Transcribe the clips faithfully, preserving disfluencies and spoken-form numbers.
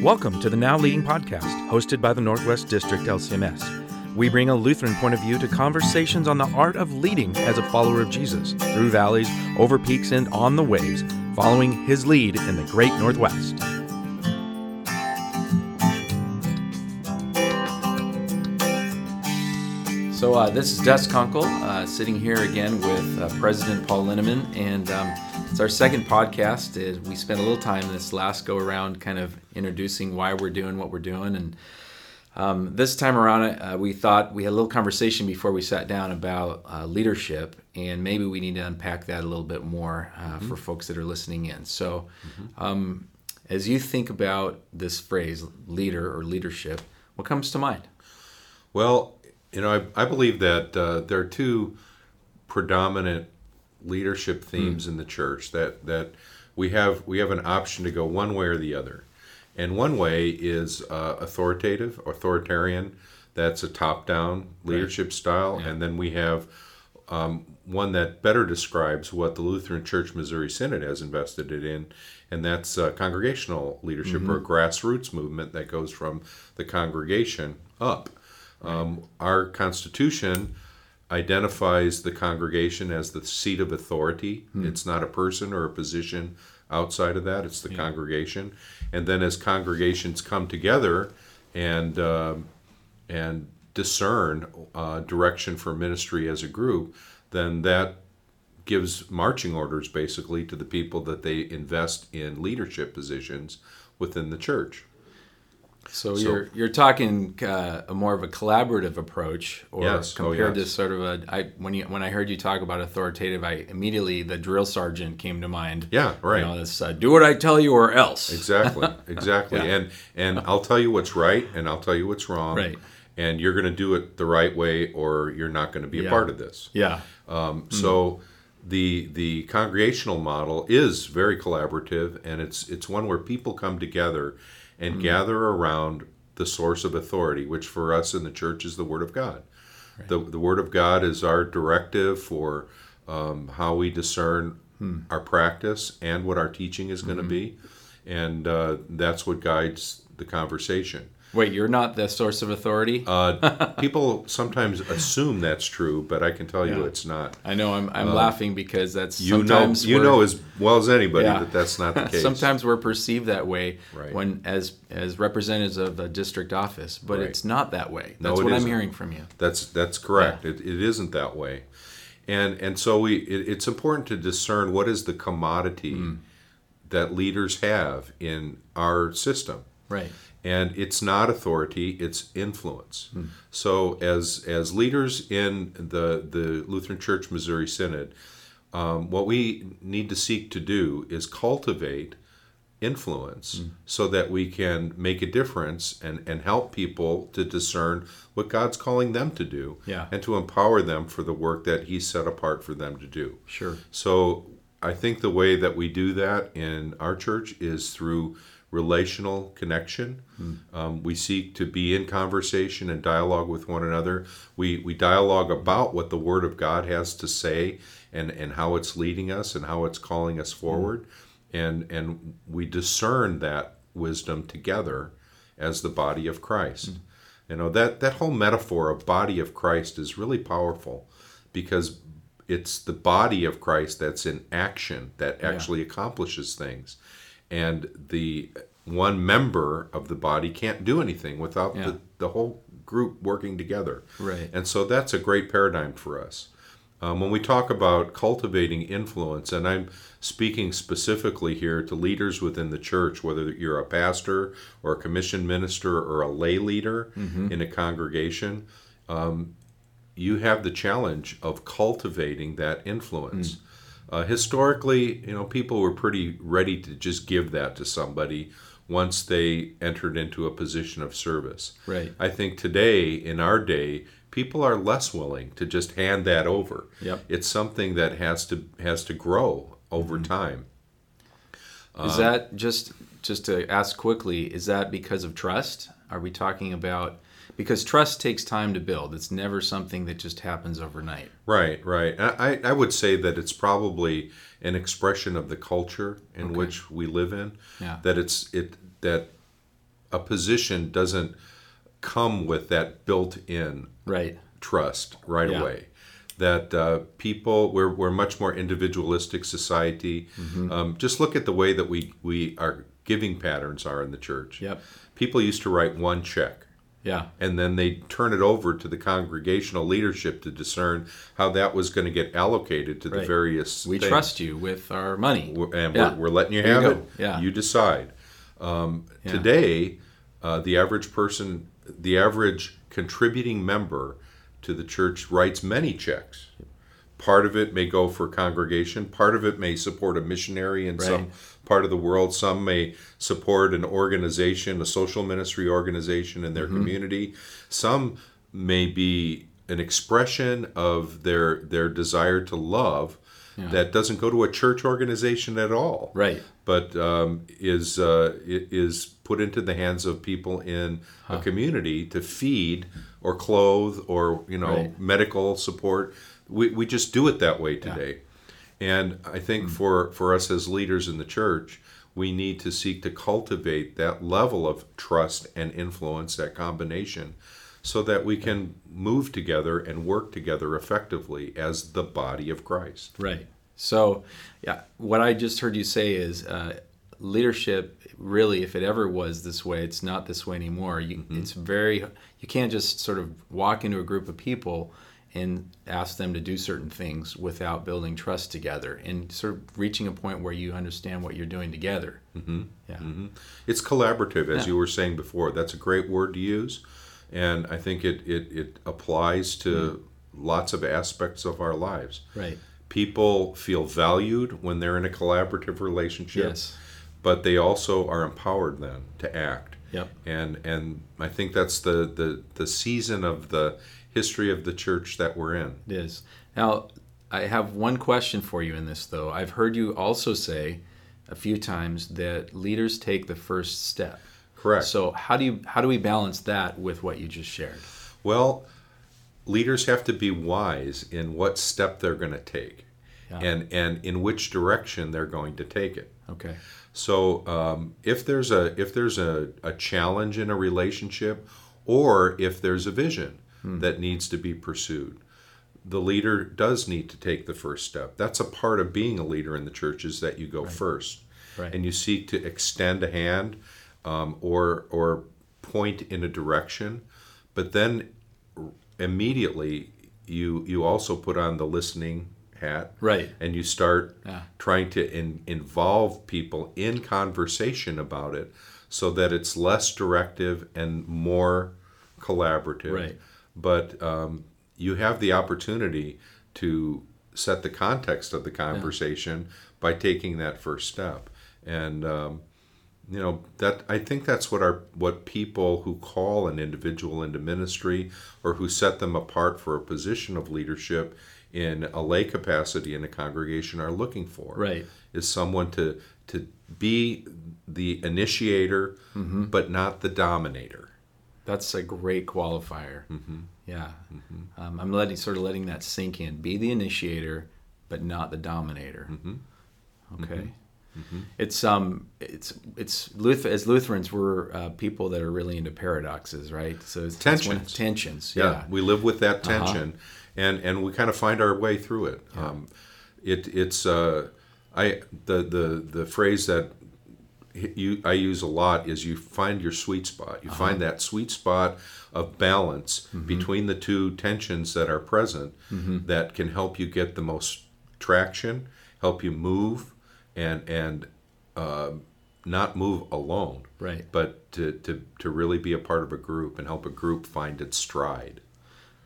Welcome to the Now Leading Podcast, hosted by the Northwest District L C M S. We bring a Lutheran point of view to conversations on the art of leading as a follower of Jesus, through valleys, over peaks, and on the waves, following his lead in the great Northwest. So uh, this is Des Conkle, uh, sitting here again with uh, President Paul Lineman, and um, it's our second podcast. We spent a little time this last go-around kind of introducing why we're doing what we're doing. And um, this time around, uh, we thought we had a little conversation before we sat down about uh, leadership, and maybe we need to unpack that a little bit more uh, mm-hmm. for folks that are listening in. So mm-hmm. um, as you think about this phrase, leader or leadership, what comes to mind? Well, you know, I, I believe that uh, there are two predominant leadership themes mm. in the church that that we have we have an option to go one way or the other, and one way is uh, authoritative, authoritarian. That's a top-down leadership right. style, yeah. and then we have um, one that better describes what the Lutheran Church Missouri Synod has invested it in, and that's uh, congregational leadership mm-hmm. or grassroots movement that goes from the congregation up. Right. Um, our Constitution identifies the congregation as the seat of authority. Hmm. It's not a person or a position outside of that. It's the yeah. congregation. And then as congregations come together and uh, and discern uh, direction for ministry as a group, then that gives marching orders basically to the people that they invest in leadership positions within the church. So, so you're you're talking uh, a more of a collaborative approach, or yes, compared oh, yes. to sort of a I, when you when I heard you talk about authoritative, I immediately the drill sergeant came to mind. Yeah, right. You know, this uh, do what I tell you or else. Exactly, exactly. yeah. And and I'll tell you what's right, and I'll tell you what's wrong. Right. And you're going to do it the right way, or you're not going to be yeah. a part of this. Yeah. Um, mm. So the the congregational model is very collaborative, and it's it's one where people come together and mm-hmm. gather around the source of authority, which for us in the church is the Word of God. Right. The, the Word of God is our directive for um, how we discern hmm. our practice and what our teaching is going to mm-hmm. be, and uh, that's what guides the conversation. Wait, you're not the source of authority? uh, people sometimes assume that's true, but I can tell you yeah. it's not. I know, I'm I'm um, laughing because that's you sometimes... Know, you know as well as anybody yeah. that that's not the case. Sometimes we're perceived that way right. when as as representatives of the district office, but right. it's not that way. That's no, what isn't. I'm hearing from you. That's that's correct. Yeah. It It isn't that way. And and so we it, it's important to discern what is the commodity mm. that leaders have in our system. Right. And it's not authority, it's influence. Hmm. So as as leaders in the, the Lutheran Church Missouri Synod, um, what we need to seek to do is cultivate influence hmm. so that we can make a difference and, and help people to discern what God's calling them to do yeah. and to empower them for the work that He set apart for them to do. Sure. So I think the way that we do that in our church is through relational connection. Hmm. Um, we seek to be in conversation and dialogue with one another. We we dialogue about what the Word of God has to say and, and how it's leading us and how it's calling us forward. Hmm. And, and we discern that wisdom together as the body of Christ. Hmm. You know, that, that whole metaphor of body of Christ is really powerful because it's the body of Christ that's in action that actually yeah. accomplishes things. And the one member of the body can't do anything without yeah. the, the whole group working together. Right. And so that's a great paradigm for us. Um, when we talk about cultivating influence, and I'm speaking specifically here to leaders within the church, whether you're a pastor or a commissioned minister or a lay leader mm-hmm. in a congregation, um, you have the challenge of cultivating that influence. Mm. Uh, historically, you know, people were pretty ready to just give that to somebody once they entered into a position of service. Right. I think today, in our day, people are less willing to just hand that over. Yep. It's something that has to has to grow over mm-hmm. time. Is uh, that just just to ask quickly? Is that because of trust? Are we talking about? Because trust takes time to build. It's never something that just happens overnight. Right, right. I, I would say that it's probably an expression of the culture in okay. which we live in. Yeah. That it's it that a position doesn't come with that built-in right. trust right yeah. away. That uh, people, we're we're much more individualistic society. Mm-hmm. Um, just look at the way that we we our giving patterns are in the church. Yep. People used to write one check. Yeah. And then they turn it over to the congregational leadership to discern how that was going to get allocated to right. the various we things. Trust you with our money. We're, and yeah. we're, we're letting you have you it. Yeah. You decide. Um, yeah. Today, uh, the average person, the average contributing member to the church writes many checks. Part of it may go for congregation. Part of it may support a missionary in right. some part of the world. Some may support an organization, a social ministry organization in their mm-hmm. community. Some may be an expression of their their desire to love yeah. that doesn't go to a church organization at all, right? But um, is uh, is put into the hands of people in huh. a community to feed or clothe or you know right. medical support. We we just do it that way today. Yeah. And I think mm-hmm. for, for us as leaders in the church, we need to seek to cultivate that level of trust and influence, that combination, so that we can move together and work together effectively as the body of Christ. Right. So, yeah, what I just heard you say is uh, leadership, really, if it ever was this way, it's not this way anymore. You, mm-hmm. It's very, you can't just sort of walk into a group of people and ask them to do certain things without building trust together and sort of reaching a point where you understand what you're doing together. Mm-hmm. Yeah, mm-hmm. It's collaborative, as yeah. you were saying before. That's a great word to use, and I think it, it, it applies to mm-hmm. lots of aspects of our lives. Right. People feel valued when they're in a collaborative relationship, yes. but they also are empowered then to act. Yep. And and I think that's the, the, the season of the history of the church that we're in. It is. Now, I have one question for you in this, though. I've heard you also say a few times that leaders take the first step. Correct. So how do you how do we balance that with what you just shared? Well, leaders have to be wise in what step they're going to take yeah. and, and in which direction they're going to take it. Okay. So um, if there's a if there's a, a challenge in a relationship, or if there's a vision Hmm. that needs to be pursued, the leader does need to take the first step. That's a part of being a leader in the church, is that you go right. first, right. and you seek to extend a hand um, or or point in a direction. But then immediately you you also put on the listening hat, right? And you start yeah. trying to in, involve people in conversation about it, so that it's less directive and more collaborative. Right. But um, you have the opportunity to set the context of the conversation yeah. by taking that first step, and um, you know that I think that's what our what people who call an individual into ministry, or who set them apart for a position of leadership in a lay capacity in a congregation, are looking for. Right, is someone to to be the initiator, mm-hmm. but not the dominator. That's a great qualifier. Mm-hmm. Yeah. Mm-hmm. Um, I'm letting sort of letting that sink in. Be the initiator, but not the dominator. Mm-hmm. Okay. Mm-hmm. It's um, it's it's Luther, as Lutherans, we're uh, people that are really into paradoxes, right? So it's, tensions. It's when, tensions. Yeah. yeah. We live with that tension, uh-huh. and and we kind of find our way through it. Yeah. Um, it it's uh, I the the the phrase that. You, I use a lot is you find your sweet spot. You uh-huh. find that sweet spot of balance mm-hmm. between the two tensions that are present mm-hmm. that can help you get the most traction, help you move, and and uh, not move alone, right? But to, to, to really be a part of a group and help a group find its stride.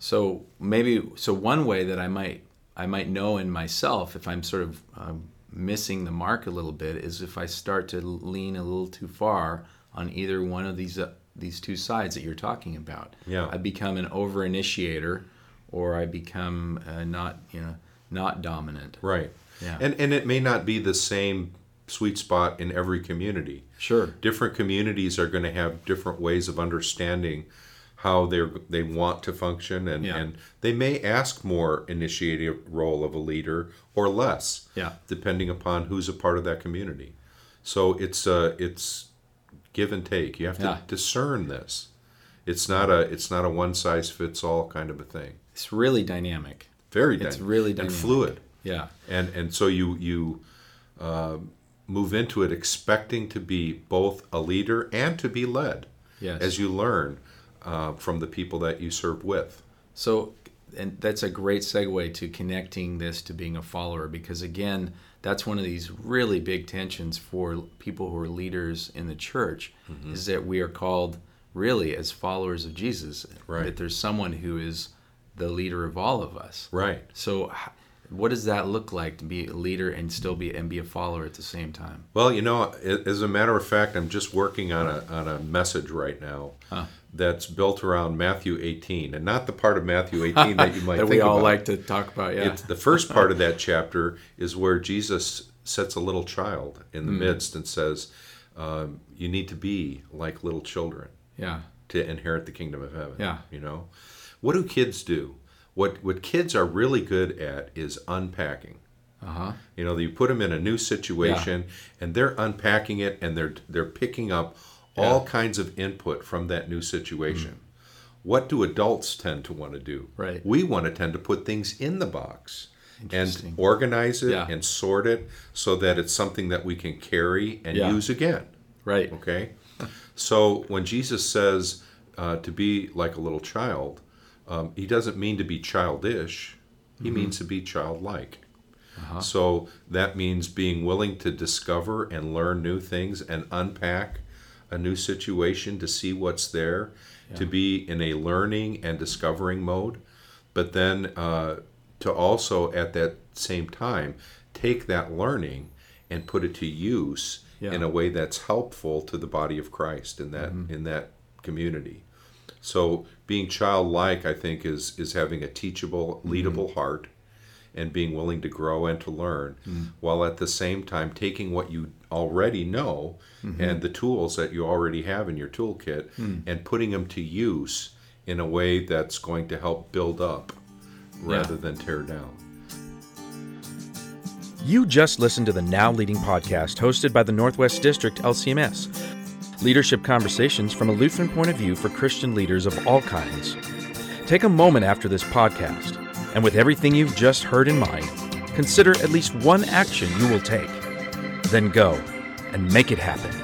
So maybe so one way that I might I might know in myself if I'm sort of um, missing the mark a little bit is if I start to lean a little too far on either one of these uh, these two sides that you're talking about. Yeah, I become an over initiator, or I become uh, not you know not dominant. Right. Yeah. And and it may not be the same sweet spot in every community. Sure. Different communities are going to have different ways of understanding how they they want to function, and, yeah. and they may ask more initiative role of a leader or less, yeah. depending upon who's a part of that community. So it's uh, it's give and take. You have to yeah. discern this. It's not a it's not a one size fits all kind of a thing. It's really dynamic. Very dynamic. It's really dynamic and fluid. Yeah. And and so you you uh, move into it expecting to be both a leader and to be led. Yes. As you learn uh, from the people that you serve with. So, and that's a great segue to connecting this to being a follower, because again, that's one of these really big tensions for people who are leaders in the church, mm-hmm. is that we are called really as followers of Jesus, right. that there's someone who is the leader of all of us. Right. So what does that look like, to be a leader and still be and be a follower at the same time? Well, you know, as a matter of fact, I'm just working on a on a message right now huh. that's built around Matthew eighteen, and not the part of Matthew eighteen that you might that think we all about. Like to talk about. Yeah, it's, the first part of that chapter is where Jesus sets a little child in the mm. midst and says, um, "You need to be like little children, yeah, to inherit the kingdom of heaven." Yeah, you know, what do kids do? What what kids are really good at is unpacking. Uh-huh. You know, you put them in a new situation, yeah. and they're unpacking it, and they're they're picking up yeah. all kinds of input from that new situation. Mm. What do adults tend to want to do? Right. We want to tend to put things in the box and organize it yeah. and sort it so that it's something that we can carry and yeah. use again. Right. Okay. So when Jesus says uh, to be like a little child, Um, he doesn't mean to be childish. He mm-hmm. means to be childlike. Uh-huh. So that means being willing to discover and learn new things and unpack a new situation to see what's there, yeah. to be in a learning and discovering mode, but then uh, to also at that same time take that learning and put it to use yeah. in a way that's helpful to the body of Christ in that mm-hmm. in that community. So being childlike, I think, is is having a teachable, leadable mm-hmm. heart and being willing to grow and to learn, mm-hmm. while at the same time taking what you already know mm-hmm. and the tools that you already have in your toolkit mm-hmm. and putting them to use in a way that's going to help build up rather yeah. than tear down. You just listened to the Now Leading podcast, hosted by the Northwest District L C M S. Leadership conversations from a Lutheran point of view for Christian leaders of all kinds. Take a moment after this podcast, and with everything you've just heard in mind, consider at least one action you will take. Then go and make it happen.